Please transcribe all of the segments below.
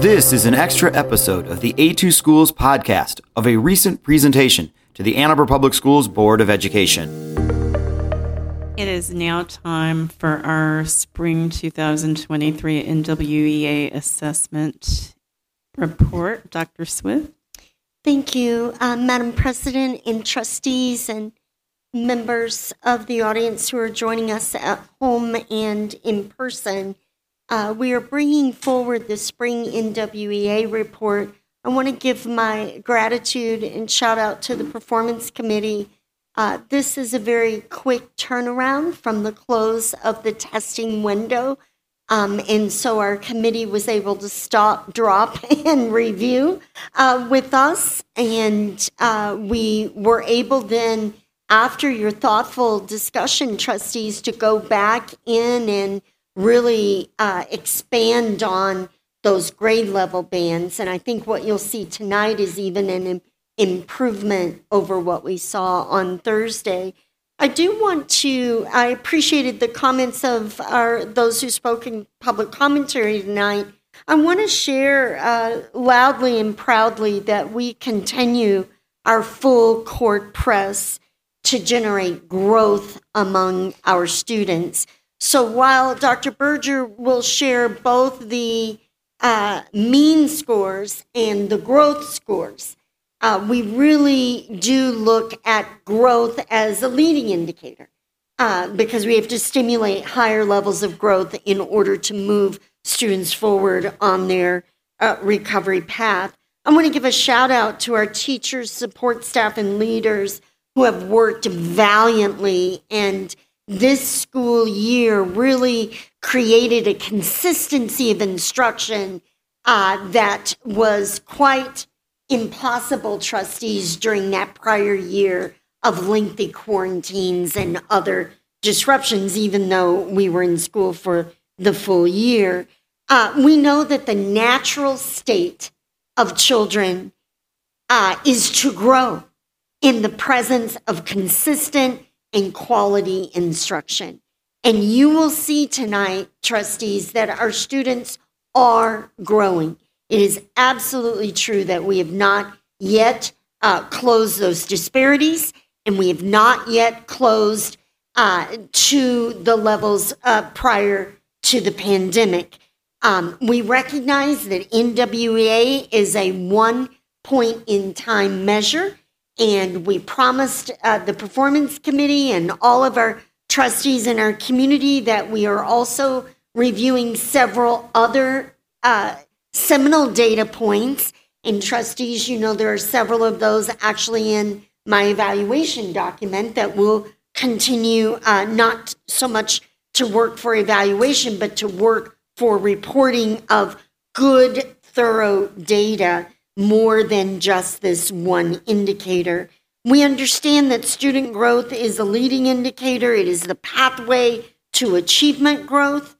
This is an extra episode of the A2 Schools podcast of a recent presentation to the Ann Arbor Public Schools Board of Education. It is now time for our Spring 2023 NWEA Assessment Report. Dr. Swift. Thank you, Madam President and trustees and members of the audience who are joining us at home and in person. We are bringing forward the Spring NWEA report. I want to give my gratitude and shout out to the Performance Committee. This is a very quick turnaround from the close of the testing window. And so our committee was able to stop, drop, and review with us. And we were able then, after your thoughtful discussion, trustees, to go back in and really expand on those grade level bands. And I think what you'll see tonight is even an improvement over what we saw on Thursday. I appreciated the comments of those who spoke in public commentary tonight. I want to share loudly and proudly that we continue our full court press to generate growth among our students. So while Dr. Berger will share both the mean scores and the growth scores, we really do look at growth as a leading indicator because we have to stimulate higher levels of growth in order to move students forward on their recovery path. I want to give a shout out to our teachers, support staff, and leaders who have worked valiantly, and this school year really created a consistency of instruction that was quite impossible, trustees, during that prior year of lengthy quarantines and other disruptions, even though we were in school for the full year. We know that the natural state of children is to grow in the presence of consistent and quality instruction. And you will see tonight, trustees, that our students are growing. It is absolutely true that we have not yet closed those disparities, and we have not yet closed to the levels prior to the pandemic. We recognize that NWEA is a one-point-in-time measure, and we promised the Performance Committee and all of our trustees in our community that we are also reviewing several other seminal data points. And trustees, you know, there are several of those actually in my evaluation document that will continue not so much to work for evaluation, but to work for reporting of good, thorough data, more than just this one indicator. We understand that student growth is a leading indicator. It is the pathway to achievement growth.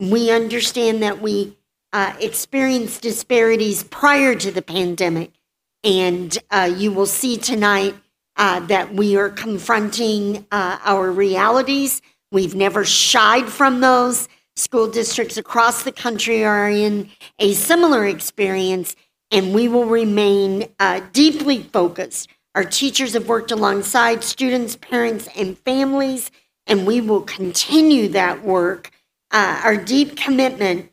We understand that we experienced disparities prior to the pandemic. And you will see tonight that we are confronting our realities. We've never shied from those. School districts across the country are in a similar experience, and we will remain deeply focused. Our teachers have worked alongside students, parents, and families, and we will continue that work. Our deep commitment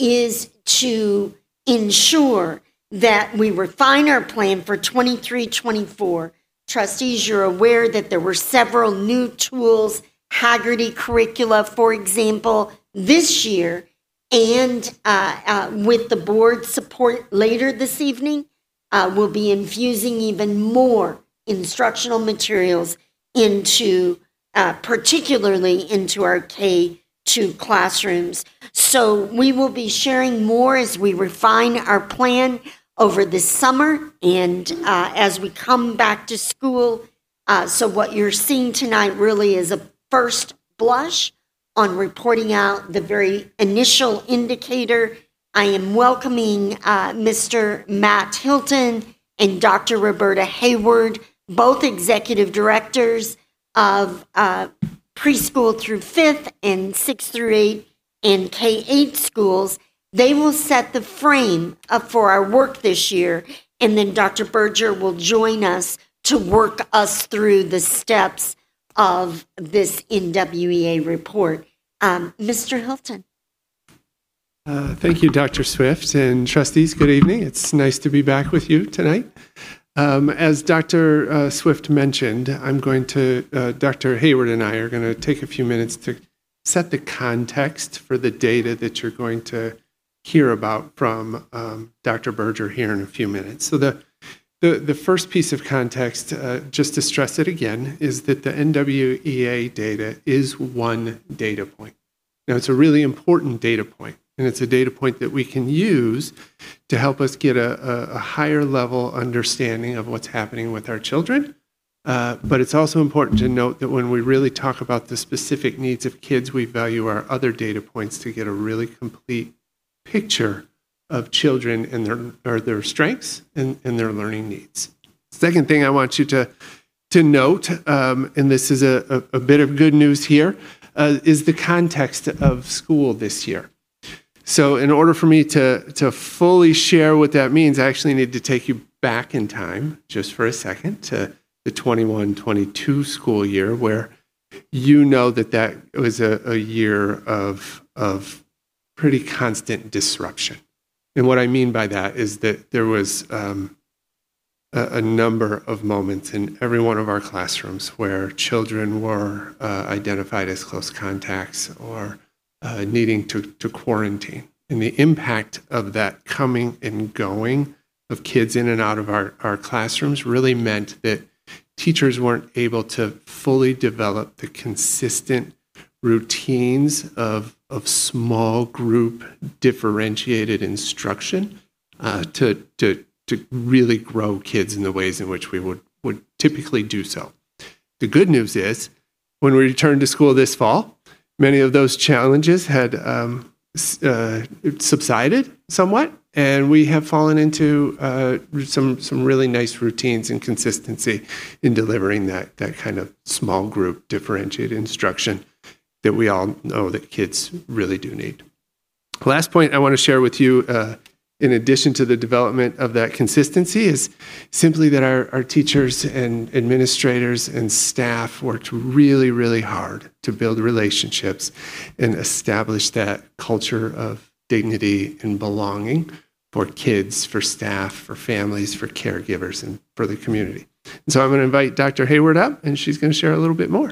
is to ensure that we refine our plan for 23-24. Trustees, you're aware that there were several new tools, Haggerty curricula, for example, this year. And with the board support later this evening, we'll be infusing even more instructional materials into, particularly into our K-2 classrooms. So we will be sharing more as we refine our plan over the summer and as we come back to school. So what you're seeing tonight really is a first blush on reporting out the very initial indicator. I am welcoming Mr. Matt Hilton and Dr. Roberta Hayward, both executive directors of preschool through 5th and 6th through 8th and K-8 schools. They will set the frame up for our work this year, and then Dr. Berger will join us to work us through the steps of this NWEA report. Mr. Hilton. Thank you, Dr. Swift, and trustees, good evening. It's nice to be back with you tonight. As Dr. Swift mentioned, Dr. Hayward and I are going to take a few minutes to set the context for the data that you're going to hear about from Dr. Berger here in a few minutes. So the first piece of context, just to stress it again, is that the NWEA data is one data point. Now, it's a really important data point, and it's a data point that we can use to help us get a higher level understanding of what's happening with our children. But it's also important to note that when we really talk about the specific needs of kids, we value our other data points to get a really complete picture of children and their strengths and their learning needs. Second thing I want you to note, and this is a bit of good news here, is the context of school this year. So in order for me to fully share what that means, I actually need to take you back in time just for a second to the 21-22 school year, where you know that was a year of pretty constant disruption. And what I mean by that is that there was a number of moments in every one of our classrooms where children were identified as close contacts or needing to quarantine. And the impact of that coming and going of kids in and out of our classrooms really meant that teachers weren't able to fully develop the consistent routines of small group differentiated instruction to really grow kids in the ways in which we would typically do so. The good news is, when we returned to school this fall, many of those challenges had subsided somewhat, and we have fallen into some really nice routines and consistency in delivering that kind of small group differentiated instruction that we all know that kids really do need. Last point I want to share with you, in addition to the development of that consistency, is simply that our teachers and administrators and staff worked really, really hard to build relationships and establish that culture of dignity and belonging for kids, for staff, for families, for caregivers, and for the community. And so I'm going to invite Dr. Hayward up, and she's going to share a little bit more.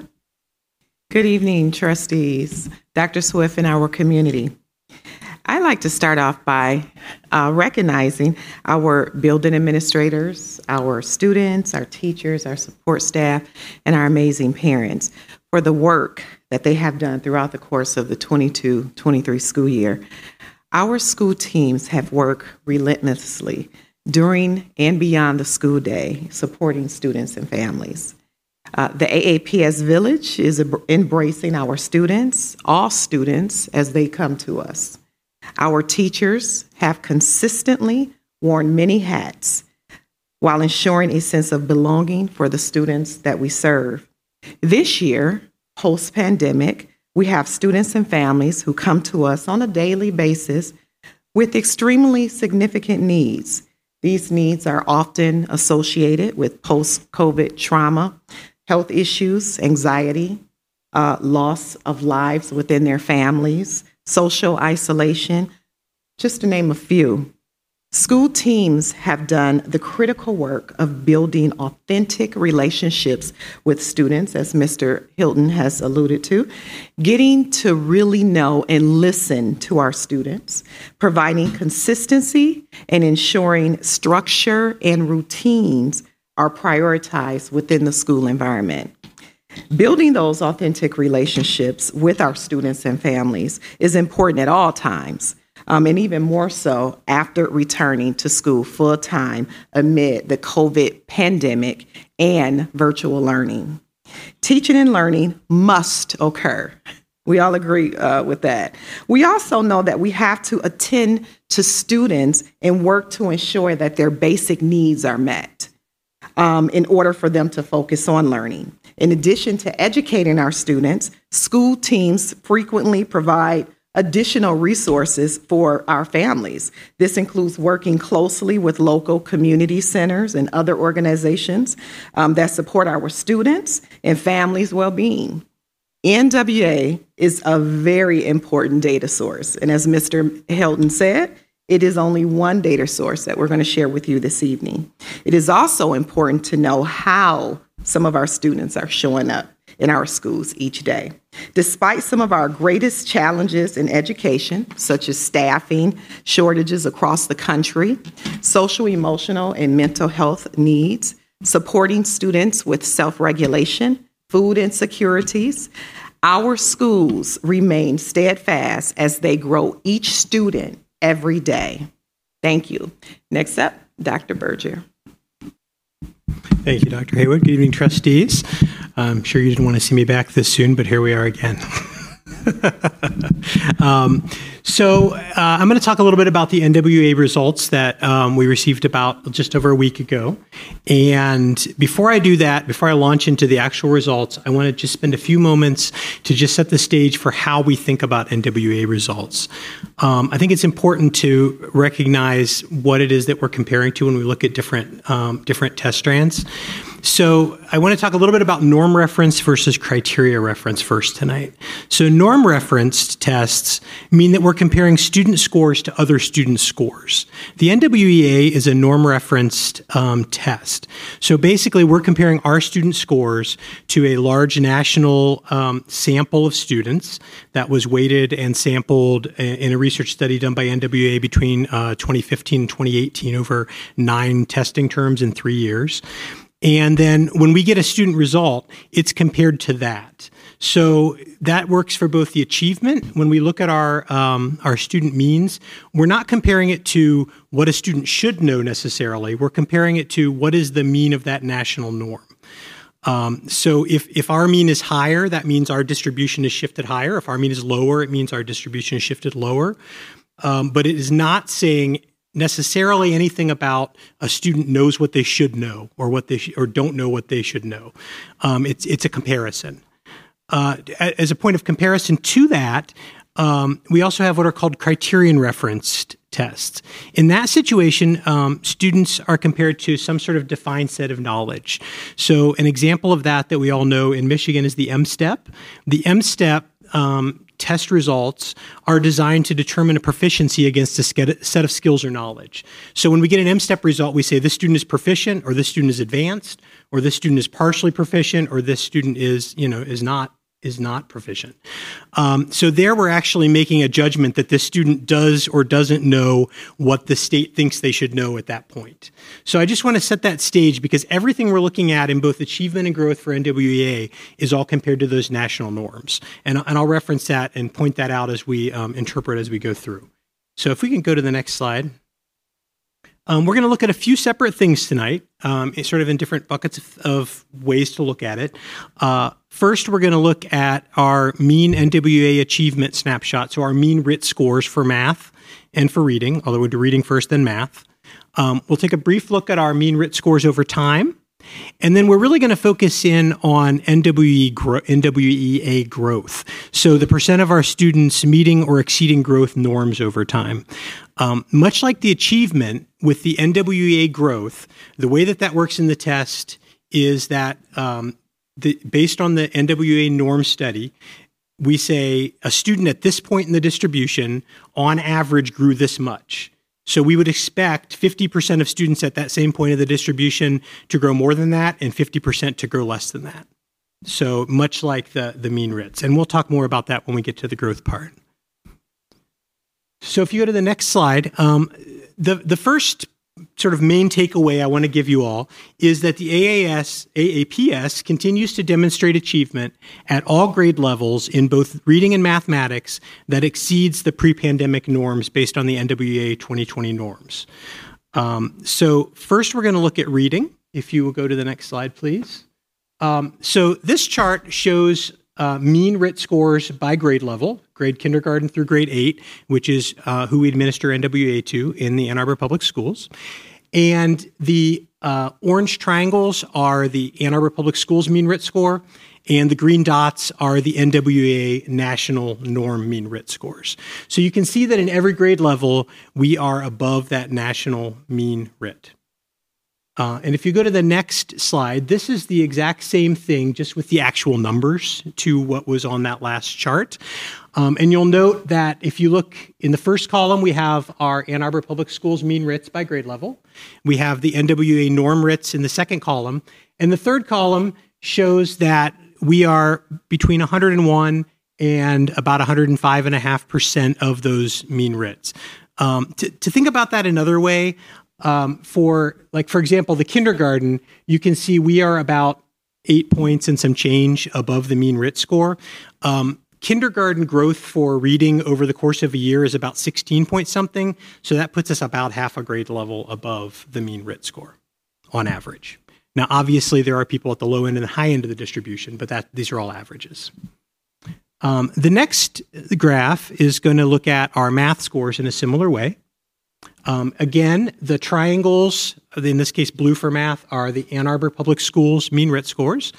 Good evening, trustees, Dr. Swift, and our community. I'd like to start off by recognizing our building administrators, our students, our teachers, our support staff, and our amazing parents for the work that they have done throughout the course of the 22-23 school year. Our school teams have worked relentlessly during and beyond the school day, supporting students and families. The AAPS Village is embracing our students, all students, as they come to us. Our teachers have consistently worn many hats while ensuring a sense of belonging for the students that we serve. This year, post-pandemic, we have students and families who come to us on a daily basis with extremely significant needs. These needs are often associated with post-COVID trauma, health issues, anxiety, loss of lives within their families, social isolation, just to name a few. School teams have done the critical work of building authentic relationships with students, as Mr. Hilton has alluded to, getting to really know and listen to our students, providing consistency and ensuring structure and routines are prioritized within the school environment. Building those authentic relationships with our students and families is important at all times, and even more so after returning to school full-time amid the COVID pandemic and virtual learning. Teaching and learning must occur. We all agree with that. We also know that we have to attend to students and work to ensure that their basic needs are met in order for them to focus on learning. In addition to educating our students, school teams frequently provide additional resources for our families. This includes working closely with local community centers and other organizations that support our students and families' well-being. NWEA is a very important data source, and as Mr. Helton said, it is only one data source that we're going to share with you this evening. It is also important to know how some of our students are showing up in our schools each day. Despite some of our greatest challenges in education, such as staffing, shortages across the country, social, emotional, and mental health needs, supporting students with self-regulation, food insecurities, our schools remain steadfast as they grow each student every day. Thank you. Next up, Dr. Berger. Thank you, Dr. Haywood. Good evening, trustees. I'm sure you didn't want to see me back this soon, but here we are again. I'm going to talk a little bit about the NWEA results that we received about just over a week ago. And before I do that, before I launch into the actual results, I want to just spend a few moments to just set the stage for how we think about NWEA results. I think it's important to recognize what it is that we're comparing to when we look at different test strands. So I want to talk a little bit about norm reference versus criteria reference first tonight. So norm referenced tests mean that we're comparing student scores to other student scores. The NWEA is a norm referenced test. So basically we're comparing our student scores to a large national sample of students that was weighted and sampled in a research study done by NWEA between 2015 and 2018 over 9 testing terms in 3 years. And then when we get a student result, it's compared to that. So that works for both the achievement. When we look at our student means, we're not comparing it to what a student should know necessarily. We're comparing it to what is the mean of that national norm. So if our mean is higher, that means our distribution is shifted higher. If our mean is lower, it means our distribution is shifted lower. But it is not saying necessarily anything about a student knows what they should know or what they or don't know what they should know. It's a comparison. As a point of comparison to that, we also have what are called criterion referenced tests. In that situation, students are compared to some sort of defined set of knowledge. So an example of that we all know in Michigan is the M-STEP. The M-STEP test results are designed to determine a proficiency against a set of skills or knowledge. So when we get an M-STEP result, we say this student is proficient, or this student is advanced, or this student is partially proficient, or this student is, is not proficient. So there we're actually making a judgment that this student does or doesn't know what the state thinks they should know at that point. So I just want to set that stage because everything we're looking at in both achievement and growth for NWEA is all compared to those national norms. And I'll reference that and point that out as we interpret as we go through. So if we can go to the next slide. We're going to look at a few separate things tonight, sort of in different buckets of ways to look at it. First, we're going to look at our mean NWEA achievement snapshot, so our mean RIT scores for math and for reading, although we'll do reading first, then math. We'll take a brief look at our mean RIT scores over time, and then we're really going to focus in on NWEA growth, so the percent of our students meeting or exceeding growth norms over time. Much like the achievement with the NWEA growth, the way that works in the test is that based on the NWEA norm study, we say a student at this point in the distribution on average grew this much. So we would expect 50% of students at that same point of the distribution to grow more than that and 50% to grow less than that. So much like the mean RITs. And we'll talk more about that when we get to the growth part. So if you go to the next slide, the first sort of main takeaway I want to give you all is that the AAPS continues to demonstrate achievement at all grade levels in both reading and mathematics that exceeds the pre-pandemic norms based on the NWEA 2020 norms. So first we're going to look at reading. If you will go to the next slide, please. So this chart shows mean RIT scores by grade level, grade kindergarten through grade 8, which is who we administer NWEA to in the Ann Arbor Public Schools. And the orange triangles are the Ann Arbor Public Schools mean RIT score, And the green dots are the NWEA national norm mean RIT scores. So you can see that in every grade level, we are above that national mean RIT. And if you go to the next slide, this is the exact same thing, just with the actual numbers to what was on that last chart. And you'll note that if you look in the first column, we have our Ann Arbor Public Schools mean RITs by grade level. We have the NWEA norm RITs in the second column. And the third column shows that we are between 101 and about 105.5% of those mean RITs. To think about that another way, for example, the kindergarten, you can see we are about 8 points and some change above the mean RIT score. Kindergarten growth for reading over the course of a year is about 16 point something. So that puts us about half a grade level above the mean RIT score on average. Now, obviously, there are people at the low end and the high end of the distribution, but these are all averages. The next graph is going to look at our math scores in a similar way. Again, the triangles, in this case blue for math, are the Ann Arbor Public Schools mean RIT scores.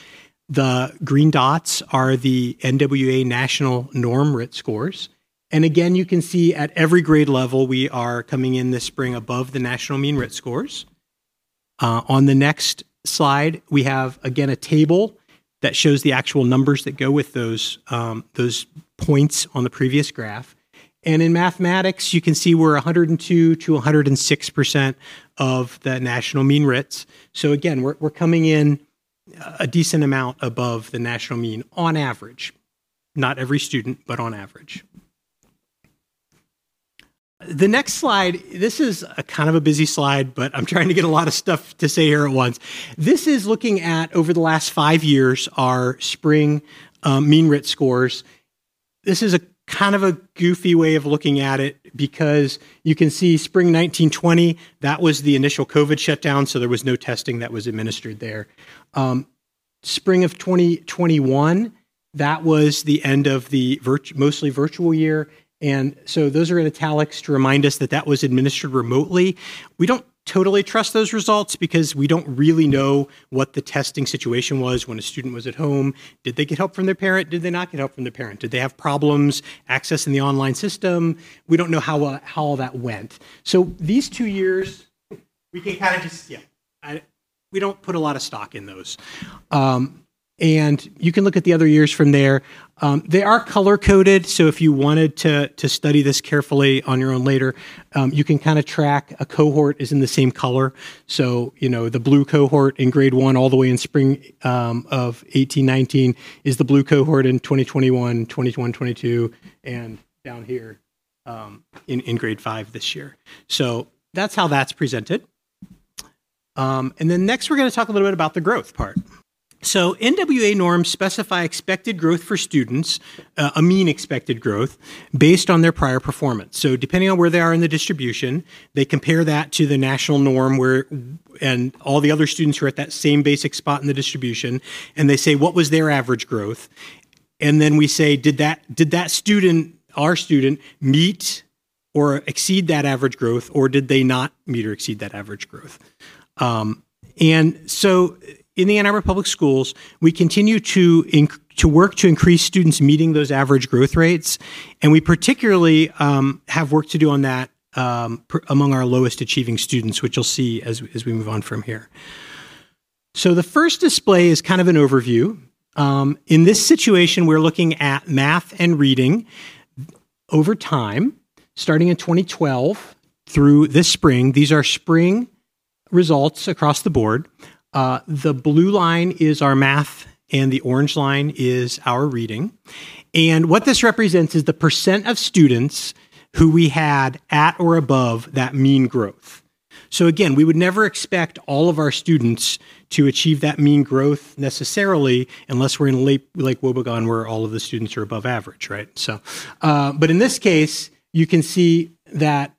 The green dots are the NWEA national norm RIT scores. And again, you can see at every grade level, we are coming in this spring above the national mean RIT scores. On the next slide, we have, again, a table that shows the actual numbers that go with those points on the previous graph. And in mathematics, you can see we're 102 to 106% of the national mean RITs. So again, we're coming in a decent amount above the national mean on average. Not every student, but on average. The next slide, this is a kind of a busy slide, but I'm trying to get a lot of stuff to say here at once. This is looking at, over the last 5 years, our spring mean RIT scores. This is a kind of a goofy way of looking at it because you can see spring 1920, that was the initial COVID shutdown, so there was no testing that was administered there. Spring of 2021, that was the end of the mostly virtual year, and so those are in italics to remind us that that was administered remotely. We don't totally trust those results because we don't really know what the testing situation was when a student was at home. Did they get help from their parent? Did they not get help from their parent? Did they have problems accessing the online system? We don't know how all that went. So these 2 years, we can kind of just, we don't put a lot of stock in those. And you can look at the other years from there. They are color-coded, so if you wanted to study this carefully on your own later, you can kind of track a cohort is in the same color. So, you know, the blue cohort in grade one all the way in spring of 18-19 is the blue cohort in 2021, 21-22, and down here in grade five this year. So that's how that's presented. And then next we're going to talk a little bit about the growth part. So NWEA norms specify expected growth for students, a mean expected growth, based on their prior performance. So depending on where they are in the distribution, they compare that to the national norm and all the other students who are at that same basic spot in the distribution, and they say, what was their average growth? And then we say, did that student, our student, meet or exceed that average growth, or did they not meet or exceed that average growth? And so in the Ann Arbor Public Schools, we continue to work to increase students meeting those average growth rates, and we particularly have work to do on that among our lowest achieving students, which you'll see as we move on from here. So the first display is kind of an overview. In this situation, we're looking at math and reading over time, starting in 2012 through this spring. These are spring results across the board. The blue line is our math and the orange line is our reading. And what this represents is the percent of students who we had at or above that mean growth. So again, we would never expect all of our students to achieve that mean growth necessarily, unless we're in Lake Wobegon where all of the students are above average, right? So, but in this case, you can see that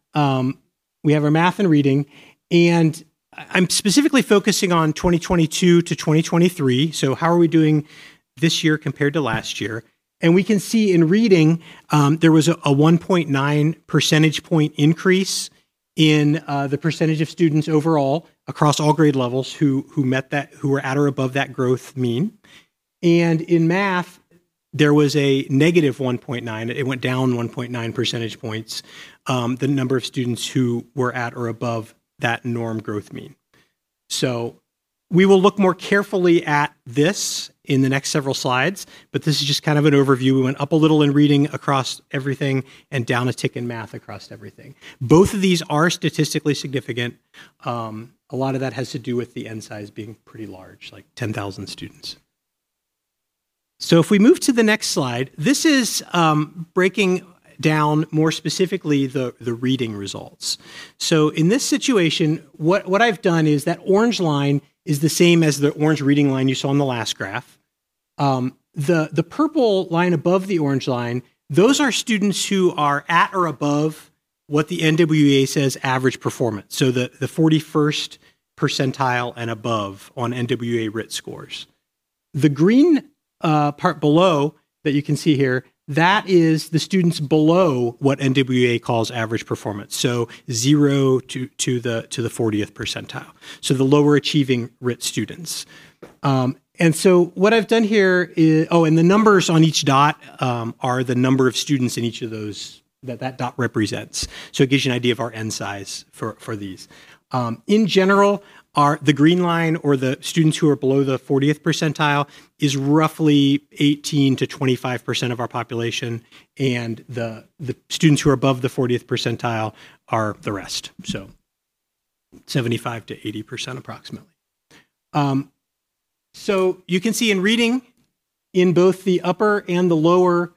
we have our math and reading, and I'm specifically focusing on 2022 to 2023. So how are we doing this year compared to last year? And we can see in reading, there was a 1.9 percentage point increase in the percentage of students overall across all grade levels who met that, who were at or above that growth mean. And in math, there was a negative 1.9. It went down 1.9 percentage points, the number of students who were at or above that norm growth mean. So we will look more carefully at this in the next several slides, but this is just kind of an overview. We went up a little in reading across everything and down a tick in math across everything. Both of these are statistically significant. A lot of that has to do with the N size being pretty large, like 10,000 students. So if we move to the next slide, this is breaking down more specifically the reading results. So in this situation, what I've done is that orange line is the same as the orange reading line you saw in the last graph. The purple line above the orange line, those are students who are at or above what the NWEA says average performance. So the 41st percentile and above on NWEA RIT scores. The green part below that you can see here, that is the students below what NWEA calls average performance, so 0 to the 40th percentile, so the lower achieving RIT students. And so what I've done here is, and the numbers on each dot are the number of students in each of those that dot represents. So it gives you an idea of our N size for these. In general, the green line, or the students who are below the 40th percentile, is roughly 18 to 25% of our population, and the students who are above the 40th percentile are the rest, so 75 to 80% approximately. So you can see in reading, in both the upper and the lower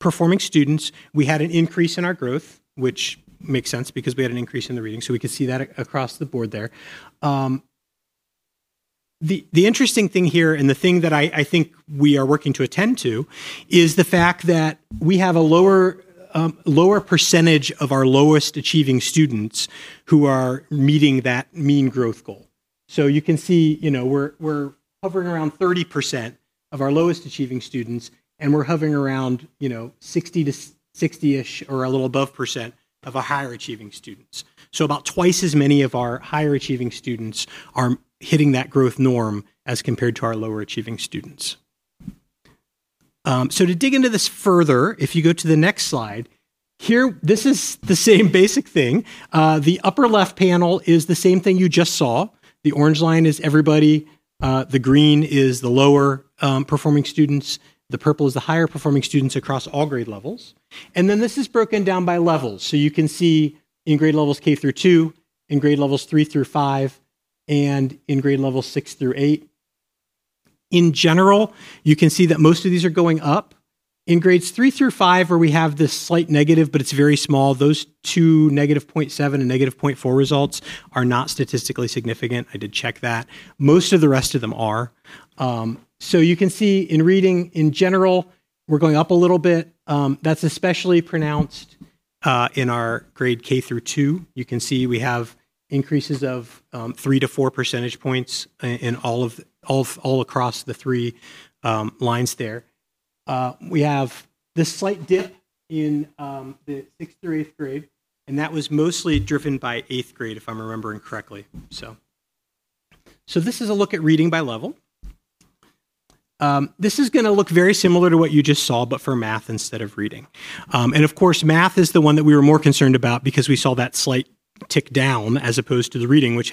performing students, we had an increase in our growth, which makes sense because we had an increase in the reading, so we could see that across the board there. The interesting thing here, and the thing that I think we are working to attend to, is the fact that we have a lower percentage of our lowest achieving students who are meeting that mean growth goal. So you can see, we're hovering around 30% of our lowest achieving students, and we're hovering around 60 to 60-ish or a little above percent of our higher achieving students. So about twice as many of our higher achieving students are hitting that growth norm as compared to our lower achieving students. So to dig into this further, if you go to the next slide, here, this is the same basic thing. The upper left panel is the same thing you just saw. The orange line is everybody. The green is the lower performing students. The purple is the higher performing students across all grade levels. And then this is broken down by levels. So you can see in grade levels K through 2, in grade levels 3 through 5, and in grade levels 6 through 8. In general, you can see that most of these are going up. In grades 3 through 5, where we have this slight negative, but it's very small, those two negative 0.7 and negative 0.4 results are not statistically significant. I did check that. Most of the rest of them are. So you can see in reading, in general, we're going up a little bit. That's especially pronounced in our grade K through 2. You can see we have increases of 3 to 4 percentage points in all across the three lines there. We have this slight dip in the 6th through 8th grade, and that was mostly driven by 8th grade, if I'm remembering correctly. So this is a look at reading by level. This is going to look very similar to what you just saw, but for math instead of reading. And of course, math is the one that we were more concerned about because we saw that slight tick down as opposed to the reading, which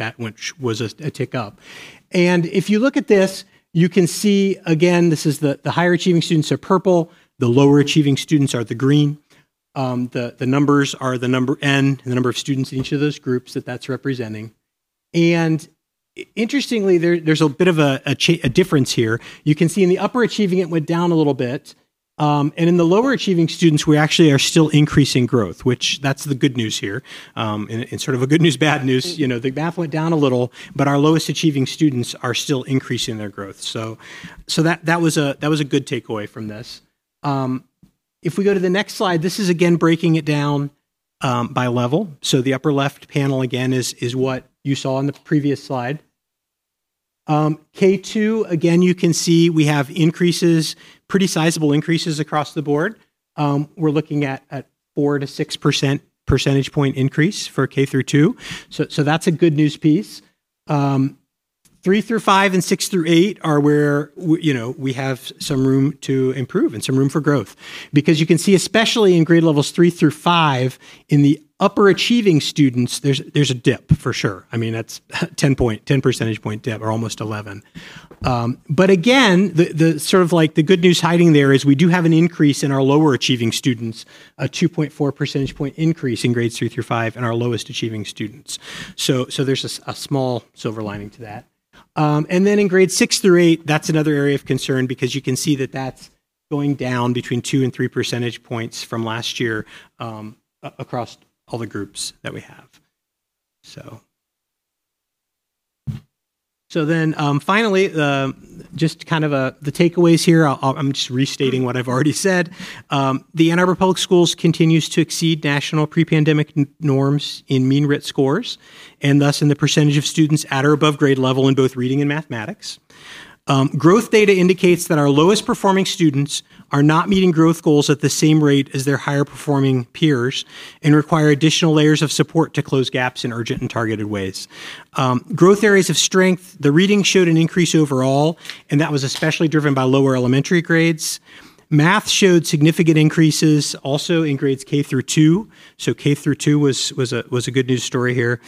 was a tick up. And if you look at this, you can see, again, this is the higher achieving students are purple. The lower achieving students are the green. The numbers are the number N, the number of students in each of those groups that's representing. And interestingly, there's a bit of a difference here. You can see in the upper achieving, it went down a little bit. And in the lower achieving students, we actually are still increasing growth, which that's the good news here. And sort of a good news, bad news, the math went down a little, but our lowest achieving students are still increasing their growth. So that was a good takeaway from this. If we go to the next slide, this is again breaking it down by level. So the upper left panel again is what you saw on the previous slide. K2, again, you can see we have increases, pretty sizable increases across the board. We're looking at 4 to 6% percentage point increase for K through 2. So that's a good news piece. 3 through 5 and 6 through 8 are where we have some room to improve and some room for growth, because you can see, especially in grade levels 3 through 5, in the upper achieving students, there's a dip for sure. I mean, that's 10 percentage point dip, or almost 11. But again, the sort of like the good news hiding there is we do have an increase in our lower achieving students, a 2.4 percentage point increase in grades 3 through 5 in our lowest achieving students. So there's a small silver lining to that. And then in grades 6 through 8, that's another area of concern, because you can see that that's going down between 2 and 3 percentage points from last year across all the groups that we have. So then finally, just kind of the takeaways here. I'm just restating what I've already said. The Ann Arbor Public Schools continues to exceed national pre-pandemic norms in mean RIT scores, and thus in the percentage of students at or above grade level in both reading and mathematics. Growth data indicates that our lowest performing students are not meeting growth goals at the same rate as their higher performing peers, and require additional layers of support to close gaps in urgent and targeted ways. Growth areas of strength: the reading showed an increase overall, and that was especially driven by lower elementary grades. Math showed significant increases also in grades K through 2. So K through 2 was a good news story here.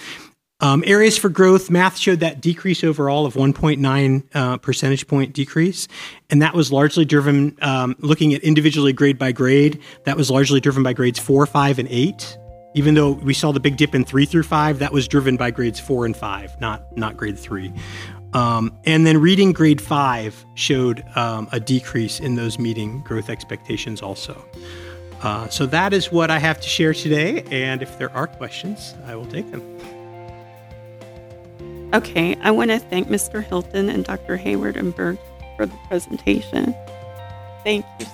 Areas for growth: math showed that decrease overall of 1.9 percentage point decrease, and that was largely driven, looking at individually grade by grade, that was largely driven by grades 4, 5, and 8. Even though we saw the big dip in 3 through 5, that was driven by grades 4 and 5, not grade 3. And then reading grade 5 showed a decrease in those meeting growth expectations also. So that is what I have to share today, and if there are questions, I will take them. Okay, I want to thank Mr. Hilton and Dr. Hayward and Berg for the presentation. Thank you.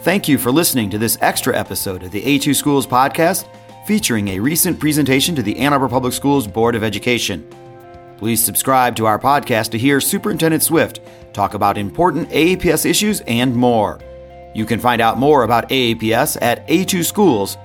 Thank you for listening to this extra episode of the A2 Schools podcast, featuring a recent presentation to the Ann Arbor Public Schools Board of Education. Please subscribe to our podcast to hear Superintendent Swift talk about important AAPS issues and more. You can find out more about AAPS at a2schools.org.